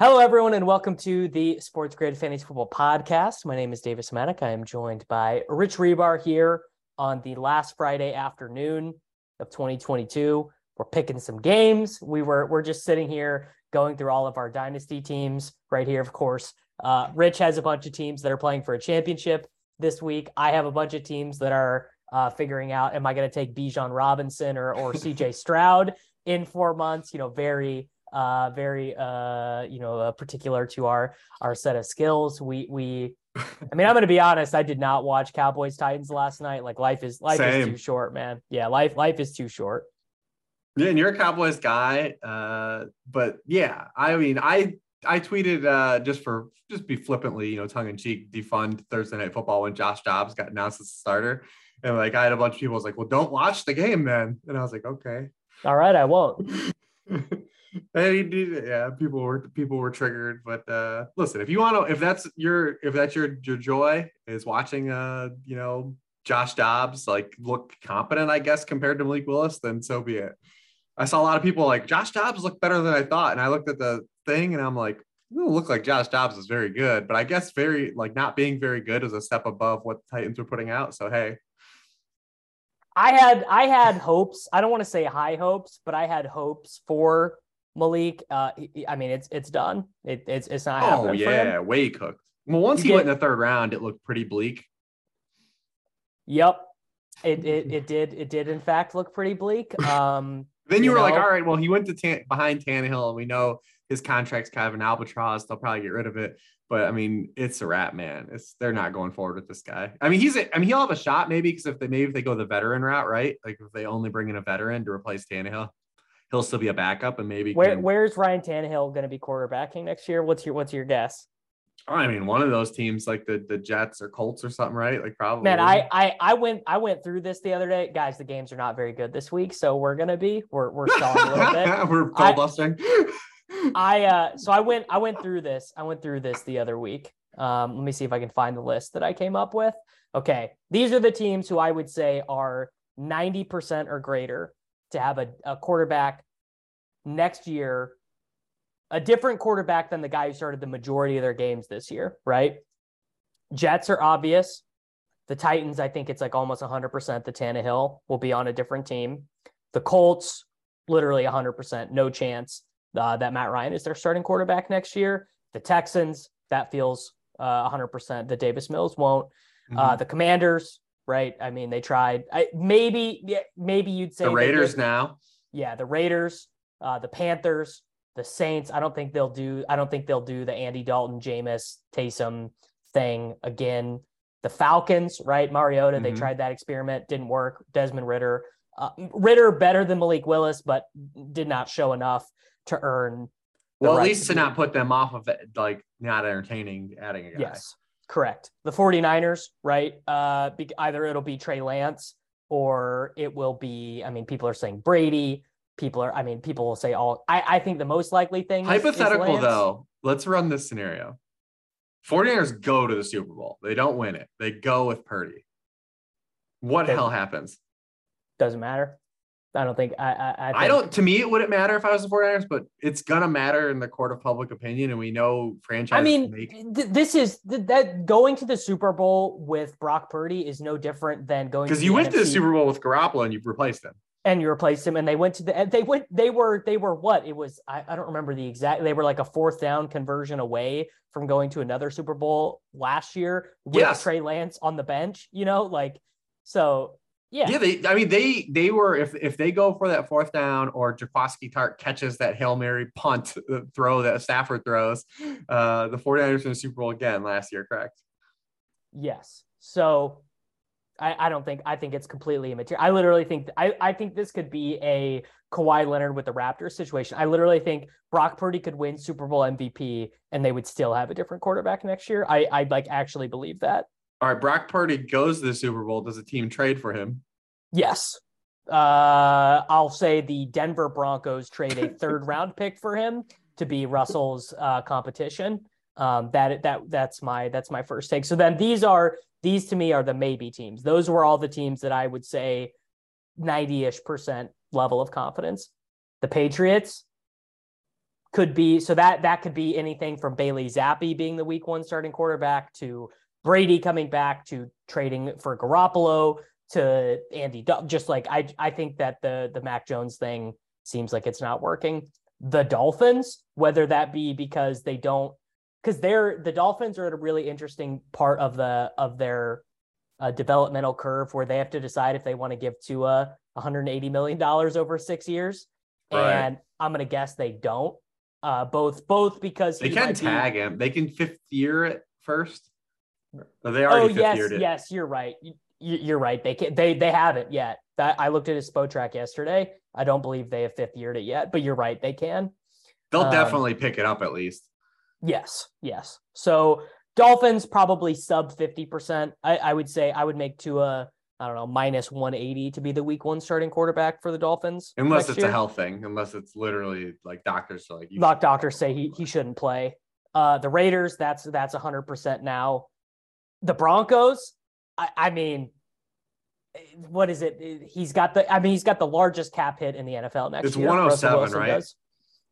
Hello, everyone, and welcome to the Sports Grid Fantasy Football Podcast. My name is Davis Mattek. I am joined by Rich Rebar here on the last Friday afternoon of 2022. We're picking some games. We're just sitting here going through all of our dynasty teams right here, of course. Rich has a bunch of teams that are playing for a championship this week. I have a bunch of teams that are figuring out, am I going to take Bijan Robinson or CJ Stroud in 4 months? You know, very particular to our set of skills. I mean, I'm going to be honest. I did not watch Cowboys Titans last night. Like life is too short, man. Yeah. Life is too short. Yeah. And you're a Cowboys guy. But yeah, I mean, I tweeted just flippantly, tongue in cheek, defund Thursday Night Football when Josh Dobbs got announced as a starter. And like, I had a bunch of people was like, well, don't watch the game then. And I was like, okay, all right, I won't. Yeah, people were triggered, but listen, if you want to, if that's your joy is watching, Josh Dobbs like look competent, I guess, compared to Malik Willis, then so be it. I saw a lot of people like Josh Dobbs looked better than I thought, and I looked at the thing and I'm like, look like Josh Dobbs is very good, but I guess very like not being very good is a step above what the Titans were putting out. So hey. I had hopes. I don't want to say high hopes, but I had hopes for Malik. It's done. It's not happening. Oh yeah, way cooked. Well, once he went in the third round, it looked pretty bleak. Yep, it did in fact look pretty bleak. Then you were like, all right, well, he went to behind Tannehill, and we know his contract's kind of an albatross. They'll probably get rid of it. But I mean, it's a wrap, man. They're not going forward with this guy. I mean, he'll have a shot maybe because if they go the veteran route, right? Like if they only bring in a veteran to replace Tannehill, he'll still be a backup and maybe. Where's Ryan Tannehill going to be quarterbacking next year? What's your guess? I mean, one of those teams like the Jets or Colts or something, right? Like probably. Man, I went through this the other day, guys. The games are not very good this week, so we're stalling a little bit. We're cold busting. I went through this the other week. Let me see if I can find the list that I came up with. Okay. These are the teams who I would say are 90% or greater to have a quarterback next year, a different quarterback than the guy who started the majority of their games this year, right? Jets are obvious. The Titans, I think it's like almost 100% the Tannehill will be on a different team. The Colts, literally 100%, no chance. That Matt Ryan is their starting quarterback next year. The Texans, that feels 100% that Davis Mills won't. Mm-hmm. The Commanders, right? I mean, they tried. Maybe you'd say the Raiders now. Yeah, the Raiders, the Panthers, the Saints. I don't think they'll do the Andy Dalton, Jameis, Taysom thing again. The Falcons, right? Mariota, mm-hmm. They tried that experiment, didn't work. Desmond Ridder. Ridder better than Malik Willis, but did not show enough to earn at least to not put them off of it, like not entertaining adding a guy. Yes, correct. The 49ers, right? Either it'll be Trey Lance or it will be, I mean, people are saying Brady. People will say all. I think the most likely thing hypothetical is though. Let's run this scenario. 49ers go to the Super Bowl. They don't win it. They go with Purdy. What the hell happens? Doesn't matter. I don't think to me, it wouldn't matter if I was the 49ers, but it's going to matter in the court of public opinion. And we know franchise. I mean, that going to the Super Bowl with Brock Purdy is no different than going to the NFC. Because you went to the Super Bowl with Garoppolo and you replaced him. and you replaced him. And they went to the, they were what it was. I don't remember the exact, they were like a 4th down conversion away from going to another Super Bowl last year with Trey Lance on the bench, you know, like, so yeah. Yeah. They, I mean, they were, if they go for that 4th down or Jaquaski Tart catches that Hail Mary punt throw that Stafford throws, the 49ers in the Super Bowl again last year, correct? Yes. So I think it's completely immaterial. I literally think I think this could be a Kawhi Leonard with the Raptors situation. I literally think Brock Purdy could win Super Bowl MVP and they would still have a different quarterback next year. I like actually believe that. All right, Brock Purdy goes to the Super Bowl. Does the team trade for him? Yes. I'll say the Denver Broncos trade a 3rd round pick for him to be Russell's competition. That's my first take. So then these to me are the maybe teams. Those were all the teams that I would say 90-ish% level of confidence. The Patriots could be, so that could be anything from Bailey Zappi being the week 1 starting quarterback to Brady coming back to trading for Garoppolo to Andy Dalton. Just like, I think that the Mac Jones thing seems like it's not working. The Dolphins, whether that be because they don't, because the Dolphins are at a really interesting part of their developmental curve where they have to decide if they want to give Tua $180 million over 6 years. Right. And I'm going to guess they don't. Both because they can tag him. They can 5th year it first. Or they already 5th yeared it. Yes, you're right. You're right. They can't. They haven't yet. I looked at his Spotrac yesterday. I don't believe they have 5th yeared it yet. But you're right. They can. They'll definitely pick it up at least. Yes. So Dolphins probably sub 50%. I would say I would make Tua, I don't know, minus 180 to be the week 1 starting quarterback for the Dolphins. Unless it's a health thing, unless it's literally like doctors are like, doctors say he shouldn't play. The Raiders, that's 100% now. The Broncos, I mean, what is it? He's got the largest cap hit in the NFL next year. It's 107, right? Does.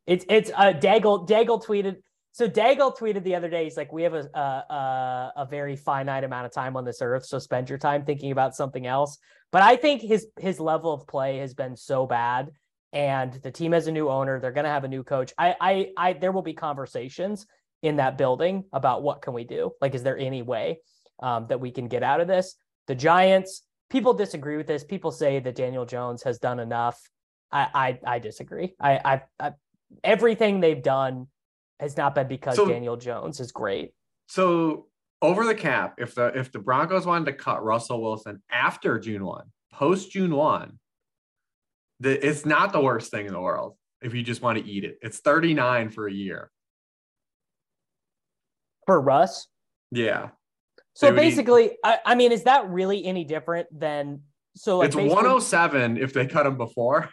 It's Daigle tweeted. So Daigle tweeted the other day, he's like, we have a very finite amount of time on this earth, so spend your time thinking about something else. But I think his level of play has been so bad, and the team has a new owner. They're going to have a new coach. There will be conversations in that building about what can we do? Like, is there any way that we can get out of this? The Giants, people disagree with this. People say that Daniel Jones has done enough. I disagree. I everything they've done has not been because Daniel Jones is great. So over the cap, if the Broncos wanted to cut Russell Wilson after June 1, post June 1, it's not the worst thing in the world if you just want to eat it. It's 39 for a year. For Russ? Yeah. So basically, I mean, is that really any different than... so? Like, it's 107 if they cut him before.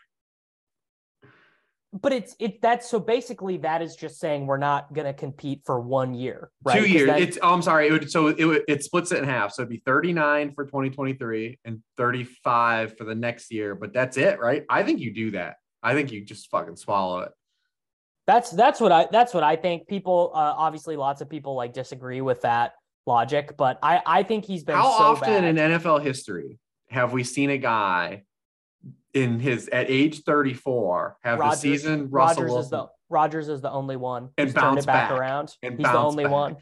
But that is just saying we're not going to compete for 1 year, right? 2 years. It splits it in half. So it'd be 39 for 2023 and 35 for the next year. But that's it, right? I think you do that. I think you just fucking swallow it. That's what I think. People, obviously, lots of people like disagree with that logic, but I think he's been. How so often bad in NFL history have we seen a guy at age 34, have Rodgers, the season Russell Wilson. Rodgers is the only one and bounce back around. And he's the only one.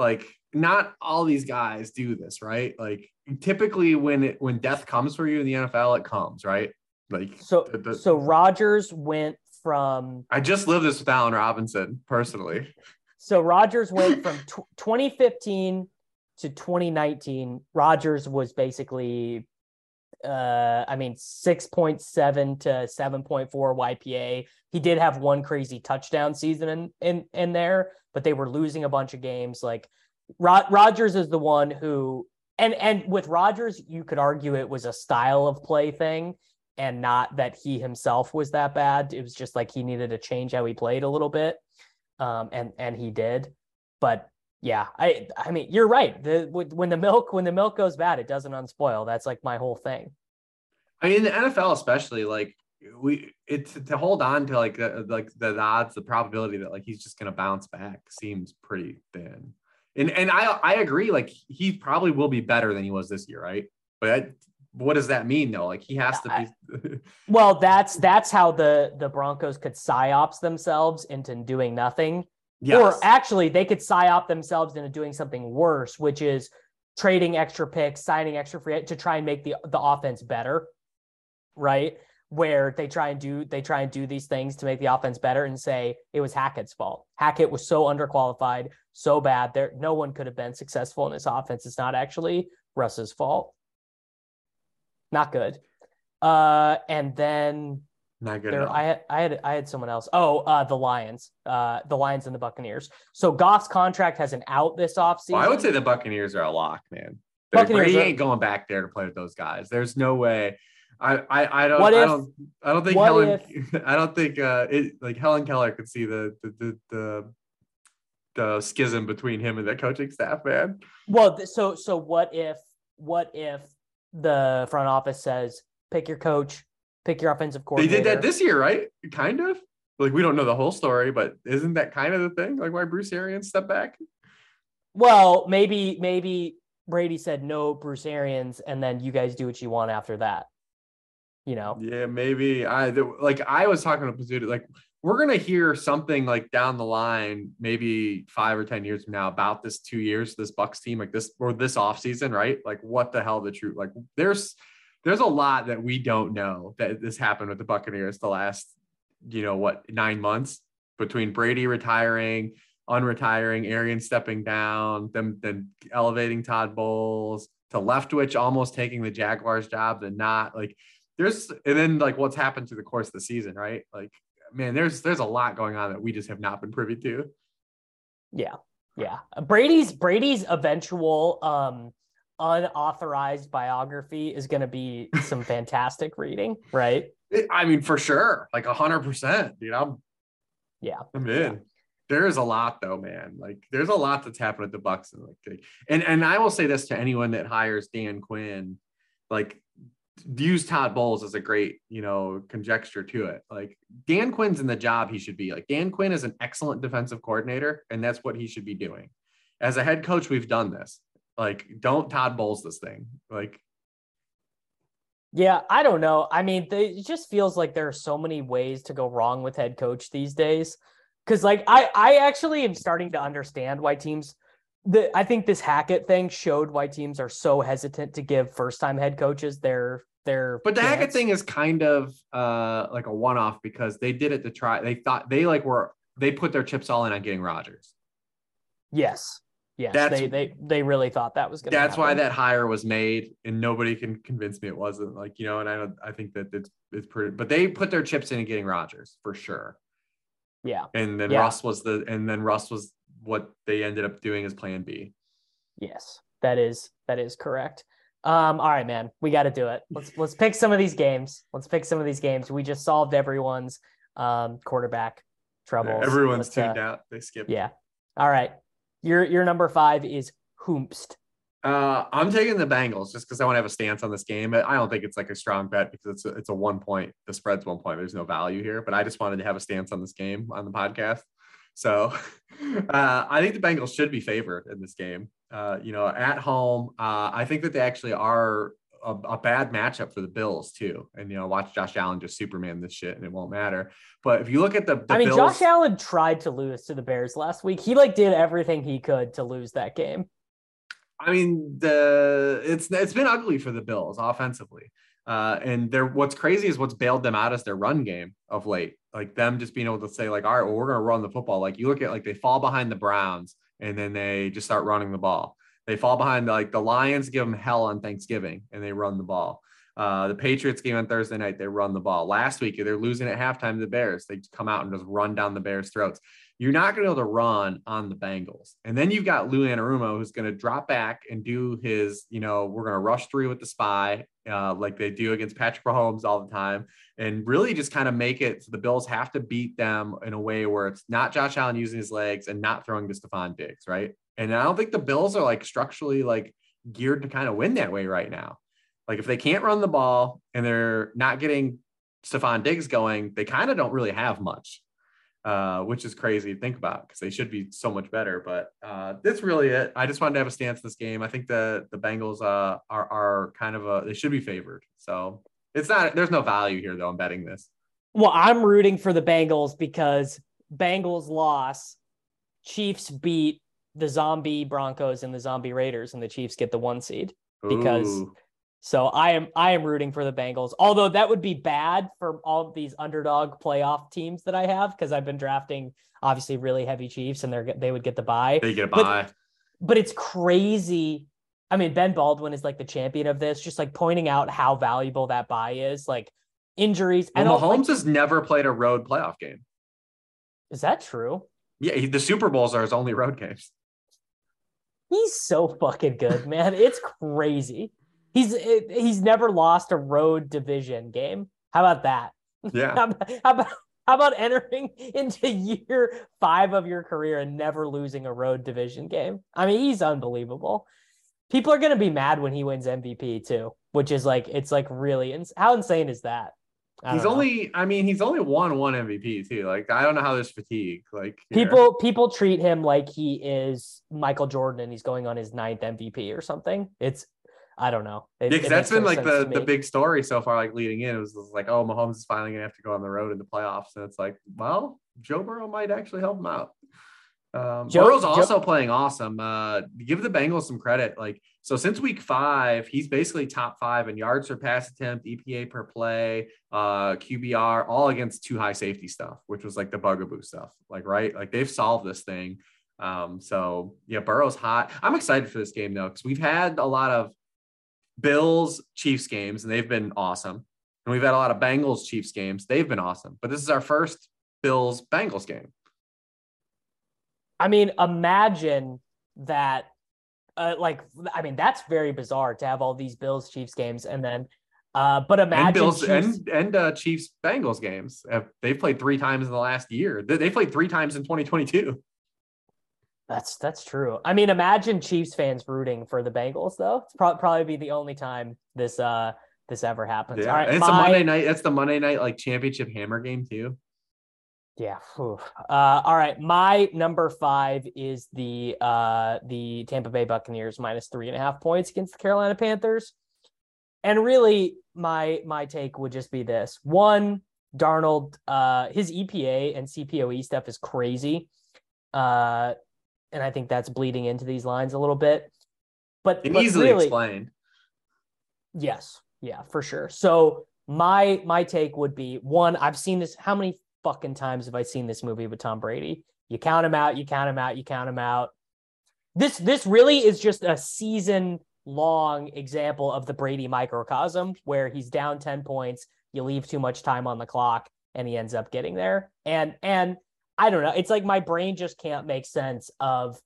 Like, not all these guys do this, right? Like, typically when death comes for you in the NFL, it comes, right? Like, so Rodgers went from. I just lived this with Allen Robinson personally. So Rodgers went from 2015 to 2019. Rodgers was basically. 6.7 to 7.4 YPA. He did have one crazy touchdown season in there, but they were losing a bunch of games. Like Rodgers is the one who, and with Rodgers, you could argue it was a style of play thing and not that he himself was that bad. It was just like he needed to change how he played a little bit. And he did, but yeah, I mean, you're right. When the milk goes bad, it doesn't unspoil. That's like my whole thing. I mean, the NFL especially, like it's to hold on to like the odds, the probability that like he's just gonna bounce back seems pretty thin. And I agree. Like he probably will be better than he was this year, right? But what does that mean though? Like he has to be. Well, that's how the Broncos could psyops themselves into doing nothing. Yes. Or actually they could psyop themselves into doing something worse, which is trading extra picks, signing extra free to try and make the offense better. Right. Where they try and do these things to make the offense better and say it was Hackett's fault. Hackett was so underqualified, so bad there. No one could have been successful in his offense. It's not actually Russ's fault. Not good. And then not good. I had someone else. Oh, the Lions and the Buccaneers. So Goff's contract has an out this offseason. Well, I would say the Buccaneers are a lock, man. Brady ain't going back there to play with those guys. There's no way. I don't think Helen Keller could see the schism between him and the coaching staff, man. Well, so what if the front office says pick your coach, pick your offensive coordinator? They did that this year, right? Kind of. Like we don't know the whole story, but isn't that kind of the thing? Like why Bruce Arians stepped back? Well, maybe Brady said no, Bruce Arians, and then you guys do what you want after that. You know? Yeah, maybe. I was talking to Pizzuto, like we're going to hear something like down the line, maybe 5 or 10 years from now about this 2 years, this Bucs team, like this, or this offseason, right? Like what the hell the truth, like there's a lot that we don't know that this happened with the Buccaneers the last, 9 months between Brady retiring, unretiring, Arians stepping down, them then elevating Todd Bowles to Leftwich, almost taking the Jaguars job and not like, and then what's happened through the course of the season, right? Like, man, there's a lot going on that we just have not been privy to. Yeah, yeah. Brady's eventual unauthorized biography is going to be some fantastic reading, right? I mean, for sure, like 100%. Dude, I'm in. Yeah. There is a lot though, man. Like, there's a lot that's happened at the Bucs, and and I will say this to anyone that hires Dan Quinn, like. Use Todd Bowles as a great, conjecture to it. Like Dan Quinn's in the job he should be. Like Dan Quinn is an excellent defensive coordinator, and that's what he should be doing. As a head coach, we've done this. Like, don't Todd Bowles this thing. Like, yeah, I don't know. I mean, it just feels like there are so many ways to go wrong with head coach these days. Because like I actually am starting to understand why teams. I think this Hackett thing showed why teams are so hesitant to give first-time head coaches their. But the chance. Hackett thing is kind of like a one-off because they did it to try. They thought they put their chips all in on getting Rodgers. Yes, they really thought that was going. That's happen. Why that hire was made, and nobody can convince me it wasn't. Like and I think that it's pretty. But they put their chips in getting Rodgers for sure. Yeah, and then Russ was what they ended up doing is plan B. Yes, that is correct. All right, man, we got to do it. Let's pick some of these games. We just solved everyone's quarterback troubles. Yeah, everyone's tuned out. They skipped. Yeah. All right. Your number 5 is Hoomst. I'm taking the Bengals just because I want to have a stance on this game. I don't think it's like a strong bet because it's a 1 point. The spread's 1 point. There's no value here, but I just wanted to have a stance on this game on the podcast. So I think the Bengals should be favored in this game, at home. I think that they actually are a bad matchup for the Bills too. And, watch Josh Allen just Superman this shit and it won't matter. But if you look at the Bills, Josh Allen tried to lose to the Bears last week. He did everything he could to lose that game. I mean, it's been ugly for the Bills offensively. And what's crazy is what's bailed them out is their run game of late. Like them just being able to say like, all right, well, we're going to run the football. Like you look at like they fall behind the Browns and then they just start running the ball. They fall behind like the Lions give them hell on Thanksgiving and they run the ball. The Patriots game on Thursday night, they run the ball. Last week, they're losing at halftime to the Bears. They just come out and just run down the Bears' throats. You're not going to be able to run on the Bengals. And then you've got Lou Anarumo who's going to drop back and do his, we're going to rush through with the spy like they do against Patrick Mahomes all the time and really just kind of make it so the Bills have to beat them in a way where it's not Josh Allen using his legs and not throwing to Stephon Diggs, right? And I don't think the Bills are like structurally like geared to kind of win that way right now. Like if they can't run the ball and they're not getting Stephon Diggs going, they kind of don't really have much. which is crazy to think about because they should be so much better. But that's really it. I just wanted to have a stance in this game. I think the Bengals are kind of they should be favored. So it's not, there's no value here though. I'm betting this. Well, I'm rooting for the Bengals because Bengals loss, Chiefs beat the zombie Broncos and the zombie Raiders, and the Chiefs get the 1 seed because Ooh. So I am rooting for the Bengals, although that would be bad for all of these underdog playoff teams that I have, because I've been drafting obviously really heavy Chiefs, and they would get the bye. They get a bye. But it's crazy. I mean, Ben Baldwin is like the champion of this, just like pointing out how valuable that bye is, like injuries. And well, Mahomes has never played a road playoff game. Is that true? Yeah, the Super Bowls are his only road games. He's so fucking good, man. It's crazy. He's never lost a road division game. How about that? Yeah. How about entering into year 5 of your career and never losing a road division game? I mean, he's unbelievable. People are going to be mad when he wins MVP too, which is like, it's like really, how insane is that? He's only won one MVP too. Like, I don't know how there's fatigue. Like people treat him like he is Michael Jordan and he's going on his 9th MVP or something. It's, I don't know. Because that's been like the big story so far, like leading in. It was like, oh, Mahomes is finally going to have to go on the road in the playoffs. And it's like, well, Joe Burrow might actually help him out. Burrow's also playing awesome. Give the Bengals some credit. Like, so since week 5, he's basically top 5 in yards per pass attempt, EPA per play, QBR, all against too high safety stuff, which was like the bugaboo stuff. Like, right? Like they've solved this thing. So yeah, Burrow's hot. I'm excited for this game though, because we've had a lot of Bills Chiefs games and they've been awesome, and we've had a lot of Bengals Chiefs games, they've been awesome, but this is our first Bills Bengals game. I mean, imagine that. That's very bizarre to have all these Bills Chiefs games and then but imagine Chiefs Bengals games. They've played 3 times in the last year. They played 3 times in 2022. That's true. I mean, imagine Chiefs fans rooting for the Bengals, though. It's probably be the only time this ever happens. Yeah. All right, and it's a Monday night. That's the Monday night like championship hammer game too. Yeah. All right. My number 5 is the Tampa Bay Buccaneers minus 3.5 points against the Carolina Panthers. And really, my take would just be this: 1, Darnold, his EPA and CPOE stuff is crazy. And I think that's bleeding into these lines a little bit, but easily really, explained. Yes. Yeah, for sure. So my take would be 1, I've seen this. How many fucking times have I seen this movie with Tom Brady? You count him out, you count him out, you count him out. This really is just a season long example of the Brady microcosm where he's down 10 points. You leave too much time on the clock and he ends up getting there. And I don't know. It's like my brain just can't make sense of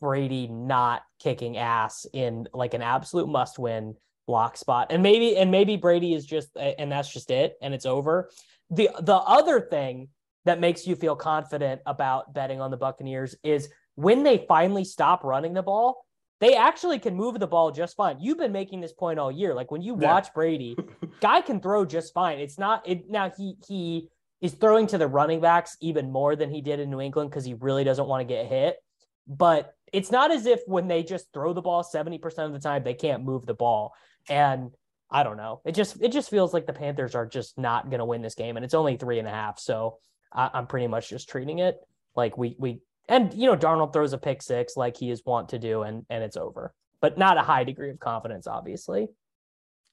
Brady not kicking ass in like an absolute must-win block spot. And maybe Brady is just, and that's just it, and it's over. The other thing that makes you feel confident about betting on the Buccaneers is when they finally stop running the ball, they actually can move the ball just fine. You've been making this point all year. Like when you watch Brady, guy can throw just fine. It's not it now he is throwing to the running backs even more than he did in New England because he really doesn't want to get hit. But it's not as if when they just throw the ball 70% of the time, they can't move the ball. And I don't know. It just feels like the Panthers are just not going to win this game. And it's only 3.5. So I'm pretty much just treating it like we Darnold throws a pick 6 like he is wont to do, and it's over. But not a high degree of confidence, obviously.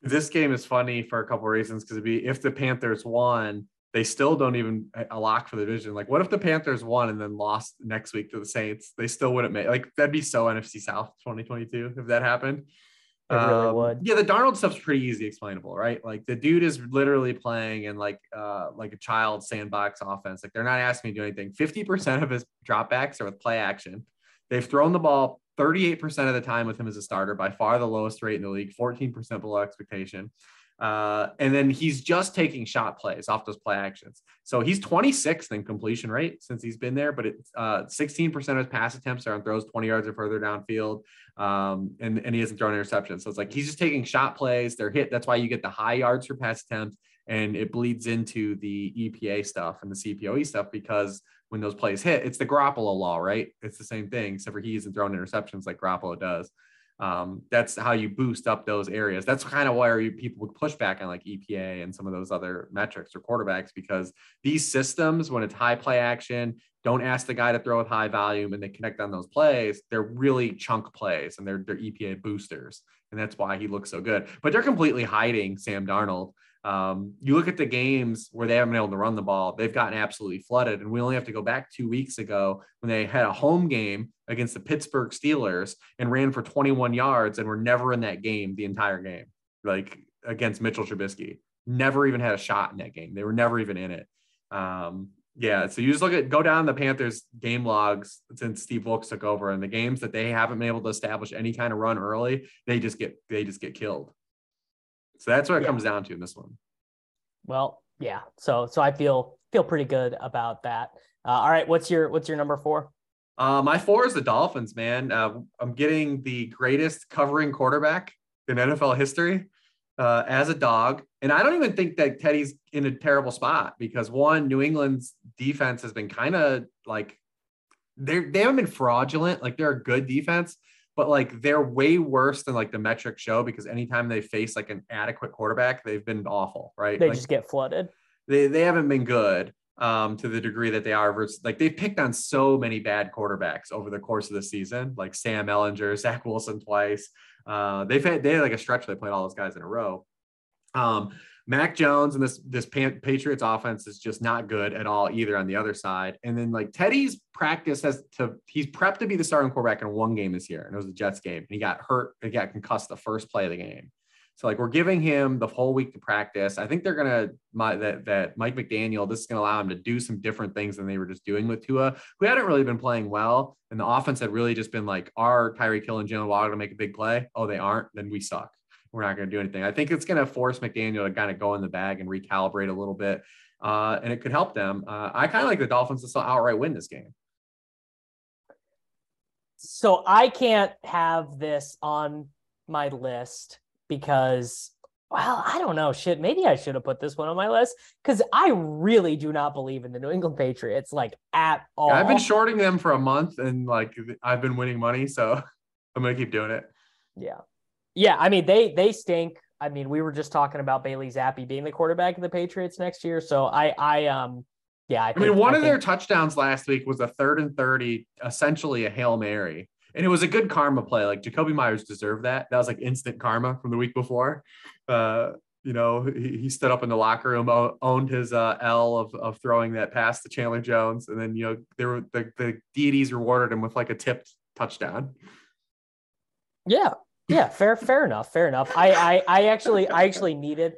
This game is funny for a couple of reasons, because it'd be if the Panthers won, they still don't even a lock for the division. Like, what if the Panthers won and then lost next week to the Saints? They still wouldn't make, like, that'd be so NFC South 2022 if that happened. It really would. Yeah, the Darnold stuff's pretty easy explainable, right? Like, the dude is literally playing in like a child sandbox offense. Like, they're not asking me to do anything. 50% of his dropbacks are with play action. They've thrown the ball 38% of the time with him as a starter, by far the lowest rate in the league, 14% below expectation. And then he's just taking shot plays off those play actions. So he's 26th in completion rate since he's been there, but it's 16% of his pass attempts are on throws 20 yards or further downfield. And he hasn't thrown interceptions. So it's like, he's just taking shot plays. They're hit. That's why you get the high yards for pass attempts And it bleeds into the EPA stuff and the CPOE stuff, because when those plays hit, it's the Garoppolo law, right? It's the same thing, except for he isn't throwing interceptions like Garoppolo does. That's how you boost up those areas. That's kind of why people would push back on like EPA and some of those other metrics for quarterbacks, because these systems, when it's high play action, don't ask the guy to throw with high volume and they connect on those plays. They're really chunk plays and they're EPA boosters. And that's why he looks so good, but they're completely hiding Sam Darnold. You look at the games where they haven't been able to run the ball, they've gotten absolutely flooded. And we only have to go back 2 weeks ago when they had a home game against the Pittsburgh Steelers and ran for 21 yards and were never in that game the entire game, like against Mitchell Trubisky. Never even had a shot in that game. They were never even in it. Yeah, so you just go down the Panthers game logs since Steve Wilkes took over, and the games that they haven't been able to establish any kind of run early, they just get killed. So that's what it comes down to in this one. Well, yeah. So I feel pretty good about that. All right, what's your number four? My four is the Dolphins, man. I'm getting the greatest covering quarterback in NFL history as a dog. And I don't even think that Teddy's in a terrible spot, because one, New England's defense has been kind of like, they haven't been fraudulent. Like, they're a good defense, but like they're way worse than like the metrics show, because anytime they face like an adequate quarterback, they've been awful, right? They like, just get flooded. They haven't been good to the degree that they are versus, like, they've picked on so many bad quarterbacks over the course of the season, like Sam Ellinger, Zach Wilson twice. They had like a stretch where they played all those guys in a row. Mac Jones and this Patriots offense is just not good at all either on the other side. And then like Teddy's practice he's prepped to be the starting quarterback in one game this year, and it was the Jets game, and he got hurt. He got concussed the first play of the game. So like, we're giving him the whole week to practice. I think they're going to, that Mike McDaniel, this is going to allow him to do some different things than they were just doing with Tua, who hadn't really been playing well. And the offense had really just been like, are Tyreek Hill and Jalen Waddle to make a big play? Oh, they aren't. Then we suck. We're not going to do anything. I think it's going to force McDaniel to kind of go in the bag and recalibrate a little bit. And it could help them. I kind of like the Dolphins to still outright win this game. So I can't have this on my list because, well, I don't know. Shit, maybe I should have put this one on my list, because I really do not believe in the New England Patriots, like, at all. I've been shorting them for a month and like I've been winning money. So I'm going to keep doing it. Yeah. Yeah, I mean, they stink. I mean, we were just talking about Bailey Zappi being the quarterback of the Patriots next year. So I think their touchdowns last week was a 3rd and 30, essentially a Hail Mary. And it was a good karma play. Like, Jacoby Myers deserved that. That was like instant karma from the week before. You know, he stood up in the locker room, owned his L of throwing that pass to Chandler Jones. And then, you know, there were the deities rewarded him with like a tipped touchdown. Yeah. Yeah, fair enough. I actually needed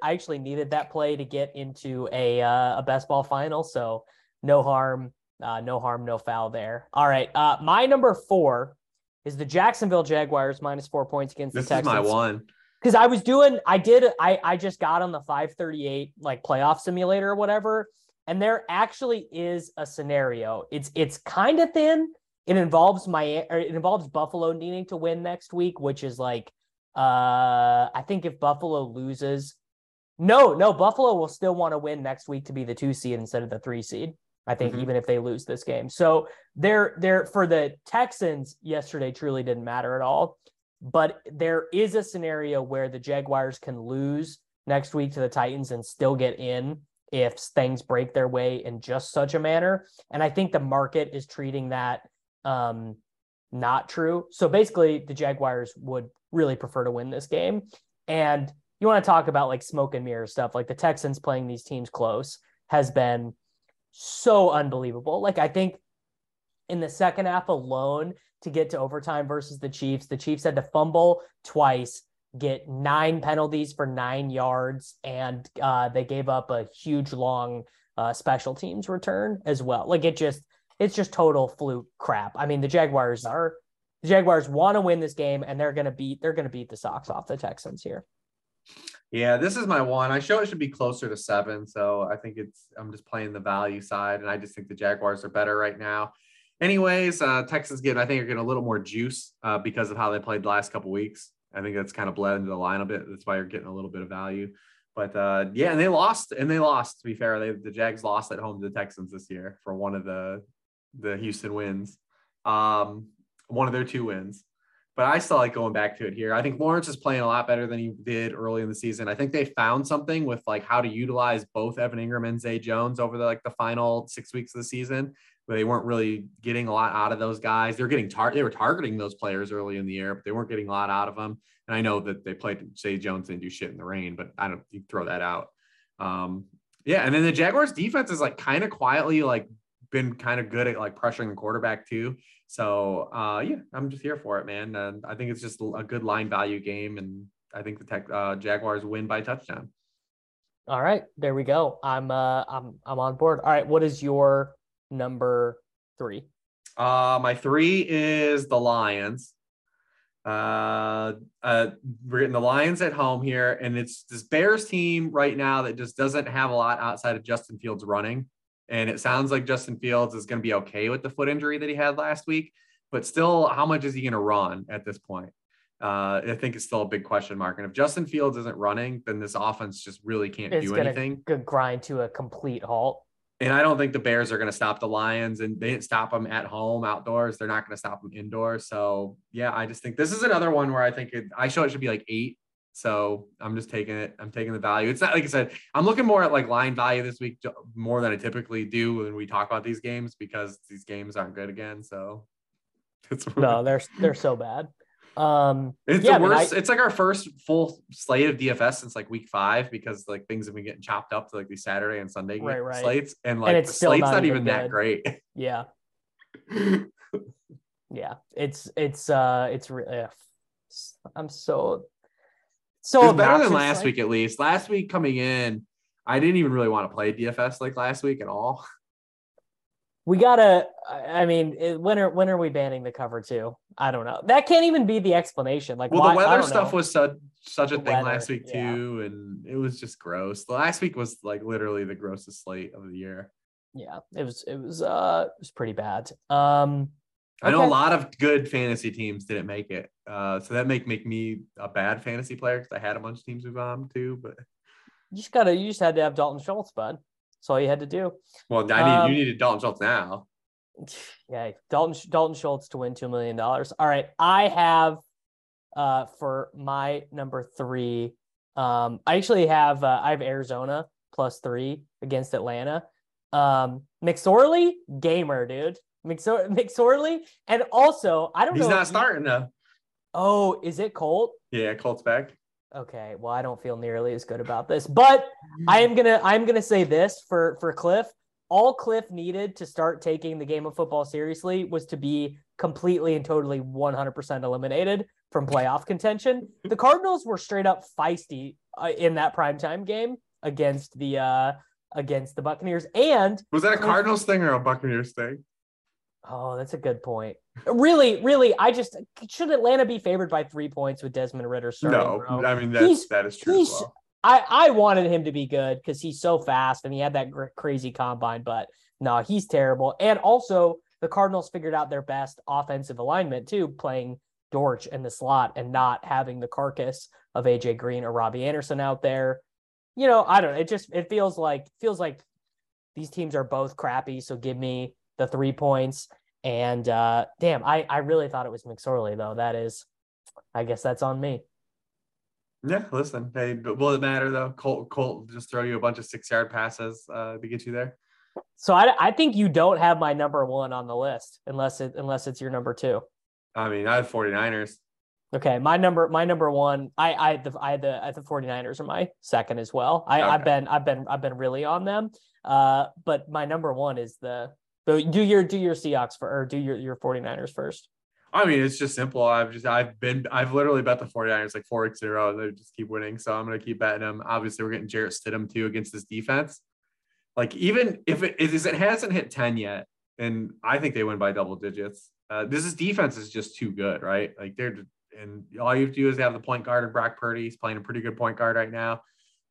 that play to get into a best ball final. So no harm, no foul there. All right, my number four is the Jacksonville Jaguars minus 4 points against the Texans. This is my one, because I just got on the 538 like playoff simulator or whatever, and there actually is a scenario. It's kind of thin. It involves Buffalo needing to win next week, which is like, I think if Buffalo loses, no, Buffalo will still want to win next week to be the 2 seed instead of the 3 seed. I think even if they lose this game. So they're for the Texans yesterday truly didn't matter at all, but there is a scenario where the Jaguars can lose next week to the Titans and still get in if things break their way in just such a manner. And I think the market is treating that not true. So basically the Jaguars would really prefer to win this game. And you want to talk about like smoke and mirror stuff, like the Texans playing these teams close has been so unbelievable. Like, I think in the second half alone to get to overtime versus the Chiefs had to fumble twice, get 9 penalties for 9 yards. And they gave up a huge long special teams return as well. Like, it's just total fluke crap. I mean, the Jaguars want to win this game, and they're going to beat the socks off the Texans here. Yeah, this is my one. I show it should be closer to 7. So I think I'm just playing the value side, and I just think the Jaguars are better right now. Anyways, Texans are getting a little more juice because of how they played the last couple weeks. I think that's kind of bled into the line a bit. That's why you're getting a little bit of value. But yeah, and they lost. To be fair, the Jags lost at home to the Texans this year for one of the Houston wins, one of their two wins. But I still like going back to it here. I think Lawrence is playing a lot better than he did early in the season. I think they found something with like how to utilize both Evan Ingram and Zay Jones over the final 6 weeks of the season, where they weren't really getting a lot out of those guys. They were targeting those players early in the year, but they weren't getting a lot out of them. And I know that they played Zay Jones didn't do shit in the rain, but you throw that out. Yeah. And then the Jaguars defense has kind of quietly been kind of good at pressuring the quarterback too. So yeah, I'm just here for it, man. I think it's just a good line value game. And I think the Jaguars win by touchdown. All right, there we go. I'm on board. All right. What is your number three? My three is the Lions. We're getting the Lions at home here, and it's this Bears team right now that just doesn't have a lot outside of Justin Fields running. And it sounds like Justin Fields is going to be okay with the foot injury that he had last week, but still, how much is he going to run at this point? I think it's still a big question mark. And if Justin Fields isn't running, then this offense just really can't do anything. Good grind to a complete halt. And I don't think the Bears are going to stop the Lions, and they didn't stop them at home outdoors. They're not going to stop them indoors. So yeah, I just think this is another one where I think it should be 8. So I'm just taking it. I'm taking the value. It's not, like I said, I'm looking more at line value this week, more than I typically do when we talk about these games, because these games aren't good again. So they're so bad. It's the worst. It's our first full slate of DFS since week 5, because things have been getting chopped up to these Saturday and Sunday right. slates, and and the slate's not even that great. Yeah. Yeah. It's really. I'm so it's better than last week, at least. Last week coming in, I didn't even really want to play DFS last week at all. We gotta. I mean, when are we banning the cover two? I don't know. That can't even be the explanation. Why, the weather stuff was such a thing last week too, yeah. And it was just gross. The last week was literally the grossest slate of the year. Yeah, it was pretty bad. I know a lot of good fantasy teams didn't make it, so that make me a bad fantasy player because I had a bunch of teams who bombed too. But you just had to have Dalton Schultz, bud. That's all you had to do. Well, I mean, you needed Dalton Schultz now. Yeah, Dalton Schultz to win $2 million. All right, I have for my number three, I actually have Arizona +3 against Atlanta. McSorley, gamer, dude. McSorley, and also I don't know. He's not starting though. Oh, is it Colt? Yeah, Colt's back. Okay, well, I don't feel nearly as good about this, but I'm gonna say this for Cliff. All Cliff needed to start taking the game of football seriously was to be completely and totally 100% eliminated from playoff contention. The Cardinals were straight up feisty in that primetime game against the Buccaneers. And was that a Cardinals thing or a Buccaneers thing? Oh, that's a good point. Really, should Atlanta be favored by 3 points with Desmond Ridder starting? No, bro? I mean, that is true as well. I wanted him to be good because he's so fast and he had that crazy combine, but no, he's terrible. And also, the Cardinals figured out their best offensive alignment too, playing Dortch in the slot and not having the carcass of AJ Green or Robbie Anderson out there. You know, I don't know. It feels like these teams are both crappy. So give me the 3 points. And damn, I really thought it was McSorley though. I guess that's on me. Yeah, listen, hey, but will it matter though? Colt just throw you a bunch of 6-yard passes to get you there. So I think you don't have my number one on the list unless it's your number two. I mean, I have 49ers. Okay, my number one. I had the 49ers are my second as well. Okay. I've been really on them. But my number one is the. But do your Seahawks or do your 49ers first. I mean, it's just simple. I've literally bet the 49ers 4 weeks in a row, and they just keep winning. So I'm going to keep betting them. Obviously, we're getting Jarrett Stidham too against this defense. Even if it hasn't hit 10 yet, and I think they win by double digits. This defense is just too good, right? And all you have to do is have the point guard of Brock Purdy. He's playing a pretty good point guard right now.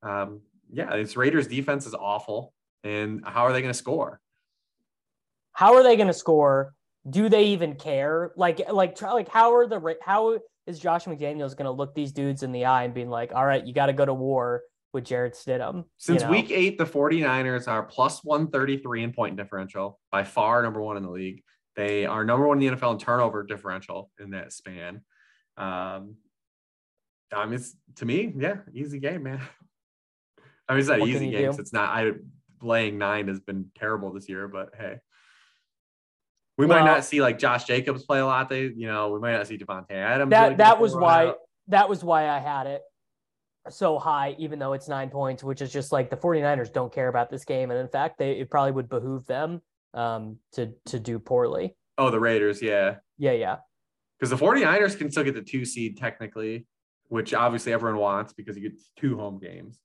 Yeah, it's Raiders defense is awful. And how are they going to score? How are they going to score? Do they even care? How is Josh McDaniels going to look these dudes in the eye and being all right, you got to go to war with Jarrett Stidham. Since week 8, the 49ers are plus 133 in point differential, by far number one in the league. They are number one in the NFL in turnover differential in that span. I mean, it's, to me, yeah, easy game, man. I mean, it's not easy games. It's not. Laying 9 has been terrible this year, but hey, we might not see like Josh Jacobs play a lot. We might not see Devontae Adams. That was why I had it so high, even though it's 9 points, which is just like the 49ers don't care about this game, and in fact, it probably would behoove them to do poorly. Oh, the Raiders, yeah. Because the 49ers can still get the 2 seed technically, which obviously everyone wants because you get 2 home games.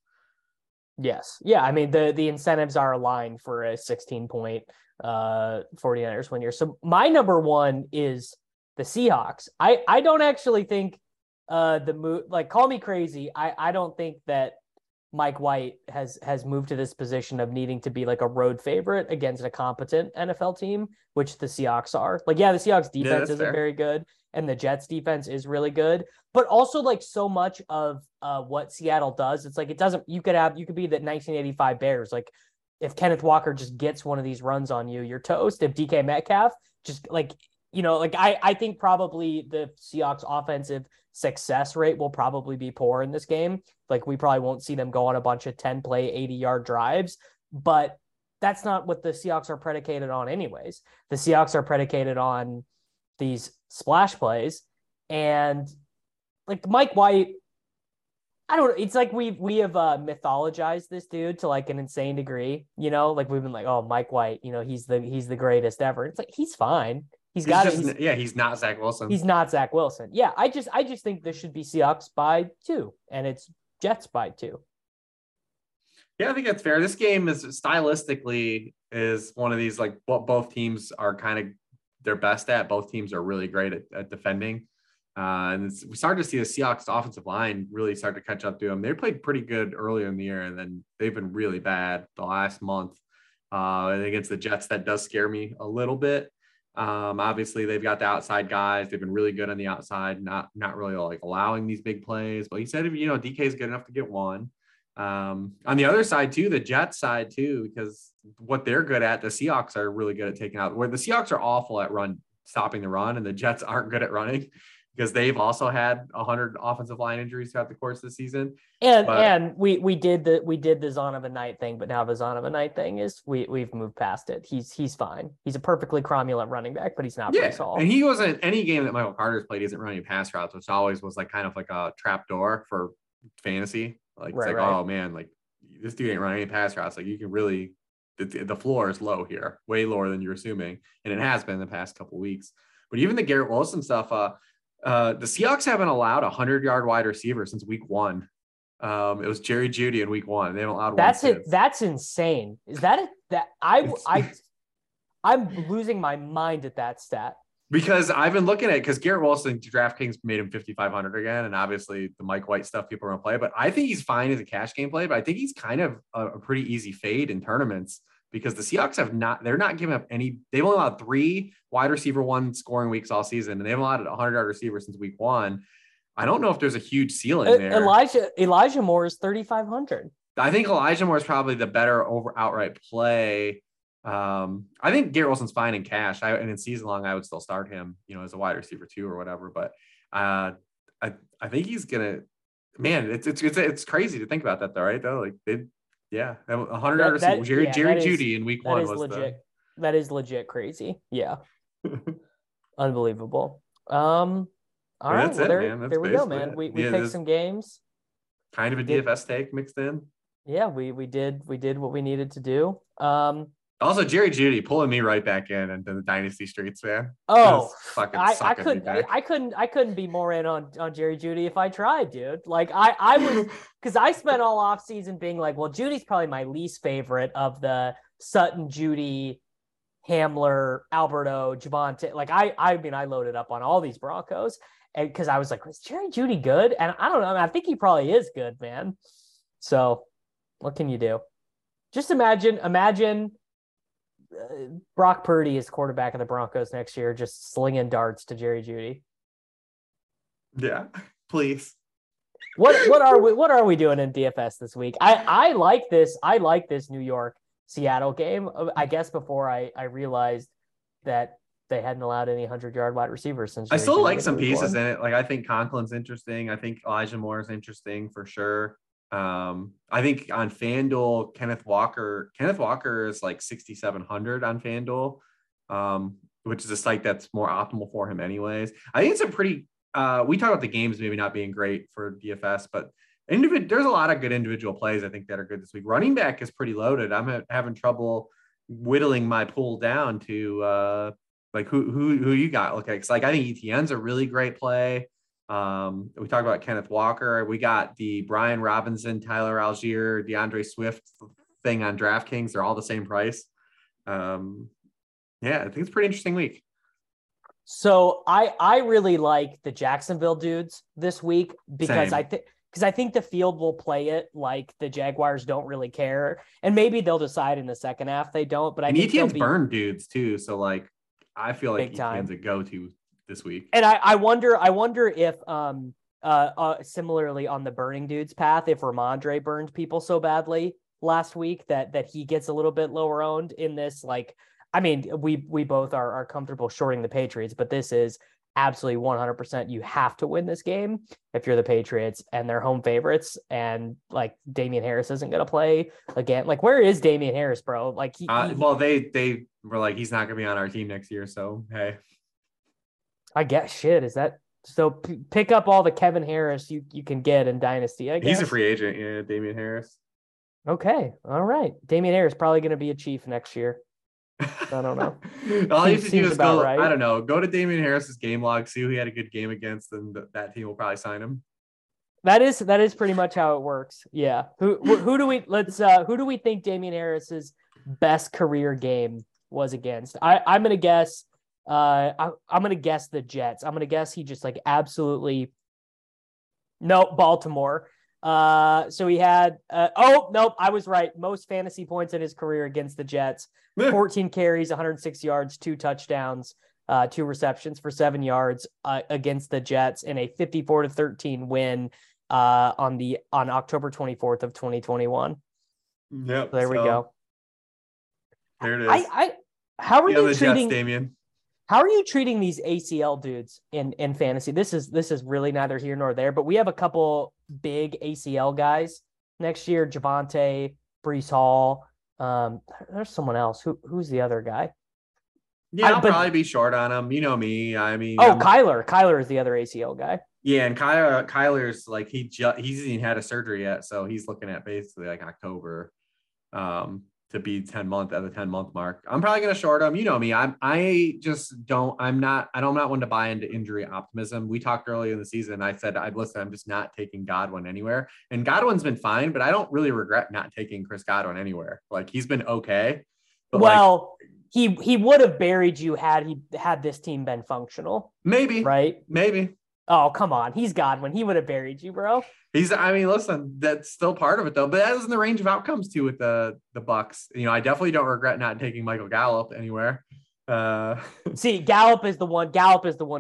Yes. Yeah. I mean, the incentives are aligned for a 16-point 49ers win year. So my number one is the Seahawks. I don't actually think the move, like, call me crazy. I don't think that Mike White has moved to this position of needing to be like a road favorite against a competent NFL team, which the Seahawks are. Like, yeah, the Seahawks defense isn't very good, and the Jets defense is really good, but also like so much of what Seattle does, it's like, it doesn't, you could be the 1985 Bears. Like if Kenneth Walker just gets one of these runs on you, you're toast. If DK Metcalf just I think probably the Seahawks offensive success rate will probably be poor in this game. Like we probably won't see them go on a bunch of 10 play, 80-yard drives, but that's not what the Seahawks are predicated on anyways. The Seahawks are predicated on these splash plays, and like Mike White, I don't know. It's like we have mythologized this dude to like an insane degree, like we've been like, oh, Mike White, he's the greatest ever. It's like, he's fine. He's not Zach Wilson. He's not Zach Wilson. Yeah, I just think this should be Seahawks by 2, and it's Jets by 2. Yeah, I think that's fair. This game is stylistically is one of these like what both teams are kind of their best at. Both teams are really great at defending. And we started to see the Seahawks offensive line really start to catch up to them. They played pretty good earlier in the year, and then they've been really bad the last month. And against the Jets, that does scare me a little bit. Obviously they've got the outside guys. They've been really good on the outside, not really like allowing these big plays, but he said, DK is good enough to get one. On the other side too, the Jets side too, because what they're good at, the Seahawks are really good at taking out, where the Seahawks are awful at stopping the run, and the Jets aren't good at running because they've also had 100 offensive line injuries throughout the course of the season. And we did the Zonovan Knight thing, but now the Zonovan Knight thing is we've moved past it. He's fine. He's a perfectly cromulent running back, but he's not. Yeah, and he wasn't any game that Michael Carter's played. He isn't running pass routes, which always was like kind of like a trap door for fantasy. Oh man, like this dude ain't running any pass routes. Like you can really, the floor is low here, way lower than you're assuming, and it has been the past couple of weeks. But even the Garrett Wilson stuff, the Seahawks haven't allowed 100-yard wide receiver since week 1. It was Jerry Jeudy in week 1. They haven't allowed. That's one. That's insane. Is that it? I'm losing my mind at that stat. Because I've been looking at it, because Garrett Wilson, DraftKings made him 5,500 again, and obviously the Mike White stuff people are going to play, but I think he's fine as a cash game play, but I think he's kind of a pretty easy fade in tournaments because the Seahawks they're not giving up any, they've only allowed 3 wide receiver 1 scoring weeks all season, and they've allowed 100-yard receiver since week 1. I don't know if there's a huge ceiling there. Elijah Moore is 3,500. I think Elijah Moore is probably the better outright play. I think Garrett Wilson's fine in cash. And in season long, I would still start him, as a wide receiver 2 or whatever. But I think he's gonna. Man, it's crazy to think about that though, right? Though, like, yeah, 100-yard receiver Jerry Jeudy in week 1 was legit. That is legit crazy. Yeah, unbelievable. All right, that's there we go, man. We picked some games. Kind of a DFS take mixed in. Yeah, we did what we needed to do. Also, Jerry Jeudy pulling me right back in into the dynasty streets, man. Oh, fucking I couldn't be more in on Jerry Jeudy if I tried, dude. Like I was, because I spent all offseason being like, well, Judy's probably my least favorite of the Sutton, Jeudy, Hamler, Alberto, Javonte. Like I mean, I loaded up on all these Broncos, and because I was like, is Jerry Jeudy good? And I don't know. I mean, I think he probably is good, man. So, what can you do? Just imagine. Brock Purdy is quarterback of the Broncos next year, just slinging darts to Jerry Jeudy. Yeah, please. What are we doing in DFS this week? I like this New York Seattle game. I guess before I realized that they hadn't allowed any 100-yard wide receivers since. I still like some pieces in it. Like, I think Conklin's interesting. I think Elijah Moore is interesting for sure. I think on FanDuel, Kenneth Walker is like 6,700 on FanDuel, which is a site that's more optimal for him anyways. I think it's a pretty, we talk about the games maybe not being great for DFS, but there's a lot of good individual plays I think that are good this week. Running back is pretty loaded. I'm having trouble whittling my pool down to like who you got. Okay. Cause like, I think ETN's a really great play. We talked about Kenneth Walker. We got the Brian Robinson, Tyler Algier, DeAndre Swift thing on DraftKings. They're all the same price. Yeah, I think it's a pretty interesting week. So I really like the Jacksonville dudes this week because I think the field will play it like the Jaguars don't really care, and maybe they'll decide in the second half they don't. But I think ETN's burned dudes too, so like I feel like ETN's a go-to this week. And I wonder if similarly on the burning dudes path, if Ramondre burned people so badly last week that he gets a little bit lower owned in this. Like, I mean, we both are comfortable shorting the Patriots, but this is absolutely 100%. You have to win this game if you're the Patriots, and they're home favorites. And like, Damian Harris isn't going to play again. Like, where is Damian Harris, bro? Like, they were like, he's not going to be on our team next year. So hey, I guess shit is that. So pick up all the Kevin Harris you can get in Dynasty. I guess he's a free agent. Yeah, Damian Harris. Okay, all right. Damian Harris probably going to be a Chief next year. I don't know. All you have to do is go, right? I don't know, go to Damian Harris's game log, see who he had a good game against, and that team will probably sign him. That is pretty much how it works. Yeah. Who do we think Damian Harris's best career game was against? I'm going to guess the Jets. I'm going to guess he just like absolutely Baltimore. So he had, I was right. Most fantasy points in his career against the Jets, 14 carries, 106 yards, 2 touchdowns, 2 receptions for 7 yards, against the Jets in a 54-13 win, on October 24th of 2021. Yep. So there we go. There it is. How are you treating these ACL dudes in fantasy? This is really neither here nor there, but we have a couple big ACL guys next year. Javonte, Breece Hall. There's someone else. Who's the other guy? Yeah, I'll probably be short on him. You know me. I mean, Kyler. Kyler is the other ACL guy. Yeah, and Kyler's like he hasn't even had a surgery yet, so he's looking at basically like October. To be 10-month mark. I'm probably going to short him. You know me. I'm not one to buy into injury optimism. We talked earlier in the season. I said, I'm just not taking Godwin anywhere, and Godwin's been fine, but I don't really regret not taking Chris Godwin anywhere. Like, he's been okay. But well, like, he would have buried you had this team been functional. Maybe. Right. Maybe. Oh, come on. He's Godwin. He would have buried you, bro. That's still part of it though, but that isn't the range of outcomes too with the Bucks. You know, I definitely don't regret not taking Michael Gallup anywhere. See, Gallup is the one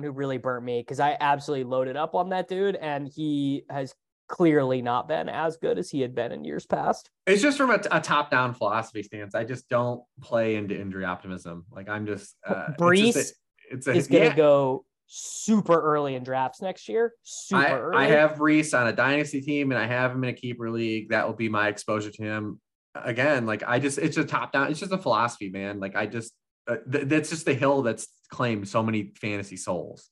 who really burnt me, because I absolutely loaded up on that dude, and he has clearly not been as good as he had been in years past. It's just from a top-down philosophy stance. I just don't play into injury optimism. Like, I'm just Breece is going to go super early in drafts next year. Early. I have Breece on a dynasty team, and I have him in a keeper league. That will be my exposure to him. Again, like, it's a top down. It's just a philosophy, man. Like, that's just the hill that's claimed so many fantasy souls.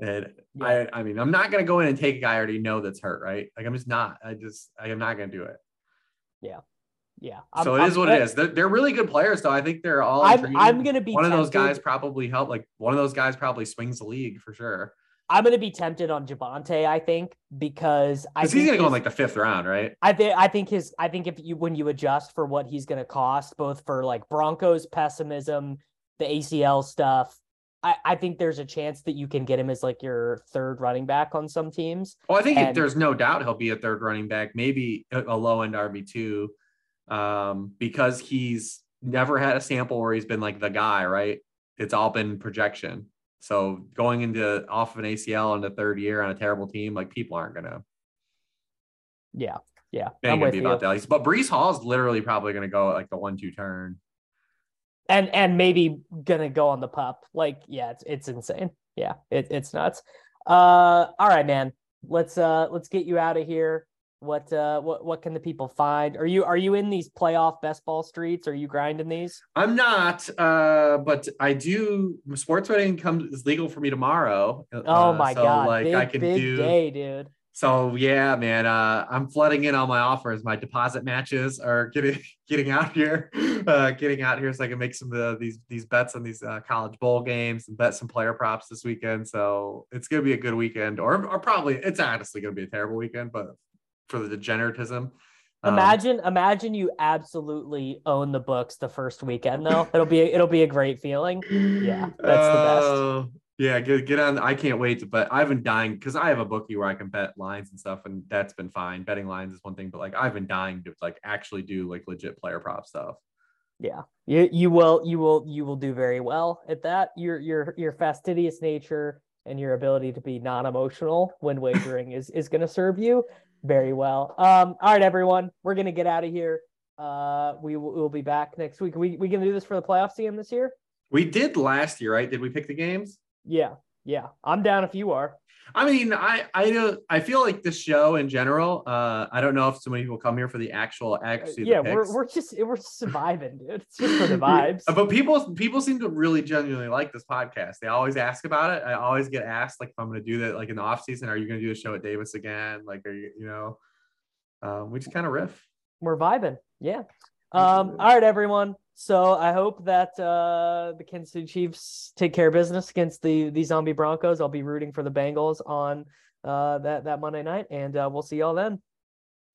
And yeah. I mean, I'm not going to go in and take a guy I already know that's hurt. Right. Like, I'm just not, I am not going to do it. Yeah. Yeah. So it is what it is. They're really good players, though. I think they're all. I'm going to be one of those guys. Probably help. Like, one of those guys probably swings the league for sure. I'm going to be tempted on Javonte, I think, because he's going to go in like the 5th round, right? I think when you adjust for what he's going to cost, both for like Broncos pessimism, the ACL stuff, I think there's a chance that you can get him as like your 3rd running back on some teams. Oh, I think there's no doubt he'll be a 3rd running back, maybe a low end RB2. Because he's never had a sample where he's been like the guy, right? It's all been projection. So going off of an ACL in the 3rd year on a terrible team, like, people aren't going to Yeah. I'm with you about that. But Breece Hall's literally probably going to go like the 1-2 turn. And maybe going to go on the pop. Like, yeah, it's insane. Yeah, it's nuts. All right, man. Let's get you out of here. What can the people find? Are you in these playoff best ball streets? Are you grinding these? I'm not, but I do. Sports betting is legal for me tomorrow. Oh my God. Like big, I can big do day, dude. So yeah, man, I'm flooding in all my offers. My deposit matches are getting out here so I can make some of these bets on these college bowl games and bet some player props this weekend. So it's going to be a good weekend or probably it's honestly going to be a terrible weekend, but for the degeneratism. Imagine you absolutely own the books the first weekend though. It'll be a great feeling. Yeah. That's the best. Yeah. Get on. I can't wait to, but I've been dying because I have a bookie where I can bet lines and stuff. And that's been fine. Betting lines is one thing, but like, I've been dying to like actually do like legit player prop stuff. Yeah. You will do very well at that. Your fastidious nature and your ability to be non-emotional when wagering is going to serve you very well. All right, everyone, we're going to get out of here. We'll be back next week. We going to do this for the playoff CM this year? We did last year, right? Did we pick the games? Yeah. I'm down if you are. I mean, I feel like this show in general, I don't know if so many people come here for the actual accuracy of the picks. we're surviving, dude. It's just for the vibes. But people seem to really genuinely like this podcast. They always ask about it. I always get asked like if I'm going to do that like in the off season, are you going to do a show at Davis again? Like are you, we just kind of riff. We're vibing. Yeah. All right, everyone. So I hope that the Kansas City Chiefs take care of business against the zombie Broncos. I'll be rooting for the Bengals on that Monday night, and we'll see y'all then.